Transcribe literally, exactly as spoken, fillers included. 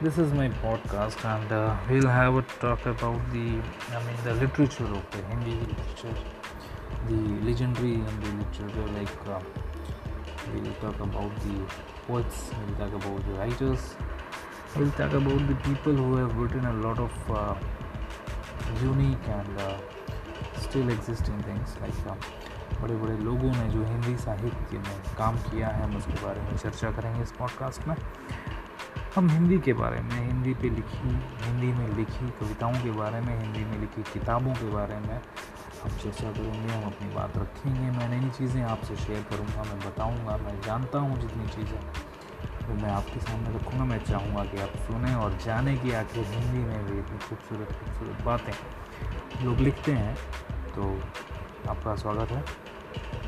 this is my podcast, and uh, we'll have a talk about the, I mean, the literature of the Hindi literature, the legendary Hindi literature. Like uh, we'll talk about the poets, we'll talk about the writers, we'll talk about the people who have written a lot of uh, unique and uh, still existing things. Like uh, बड़े बड़े लोगों ने जो हिंदी साहित्य में काम किया है, हम उसके बारे में चर्चा करेंगे इस पॉडकास्ट में। हम हिंदी के बारे में, हिंदी पे लिखी, हिंदी में लिखी कविताओं के बारे में, हिंदी में लिखी किताबों के बारे में हम चर्चा करेंगे, हम अपनी बात रखेंगे। मैं नई चीज़ें आपसे शेयर करूँगा, मैं बताऊँगा, मैं जानता हूँ जितनी चीज़ें वो मैं आपके सामने रखूँगा। मैं चाहूँगा कि आप सुने और जाने कि आखिर हिंदी में भी इतनी खूबसूरत खूबसूरत बातें लोग लिखते हैं। तो आपका स्वागत है।